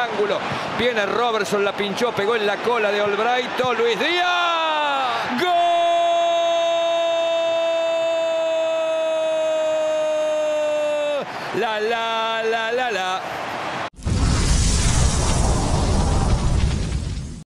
ángulo. Viene Robertson, la pinchó, pegó en la cola de Olbright. Luis Díaz. ¡Gol! La, la, la, la, la.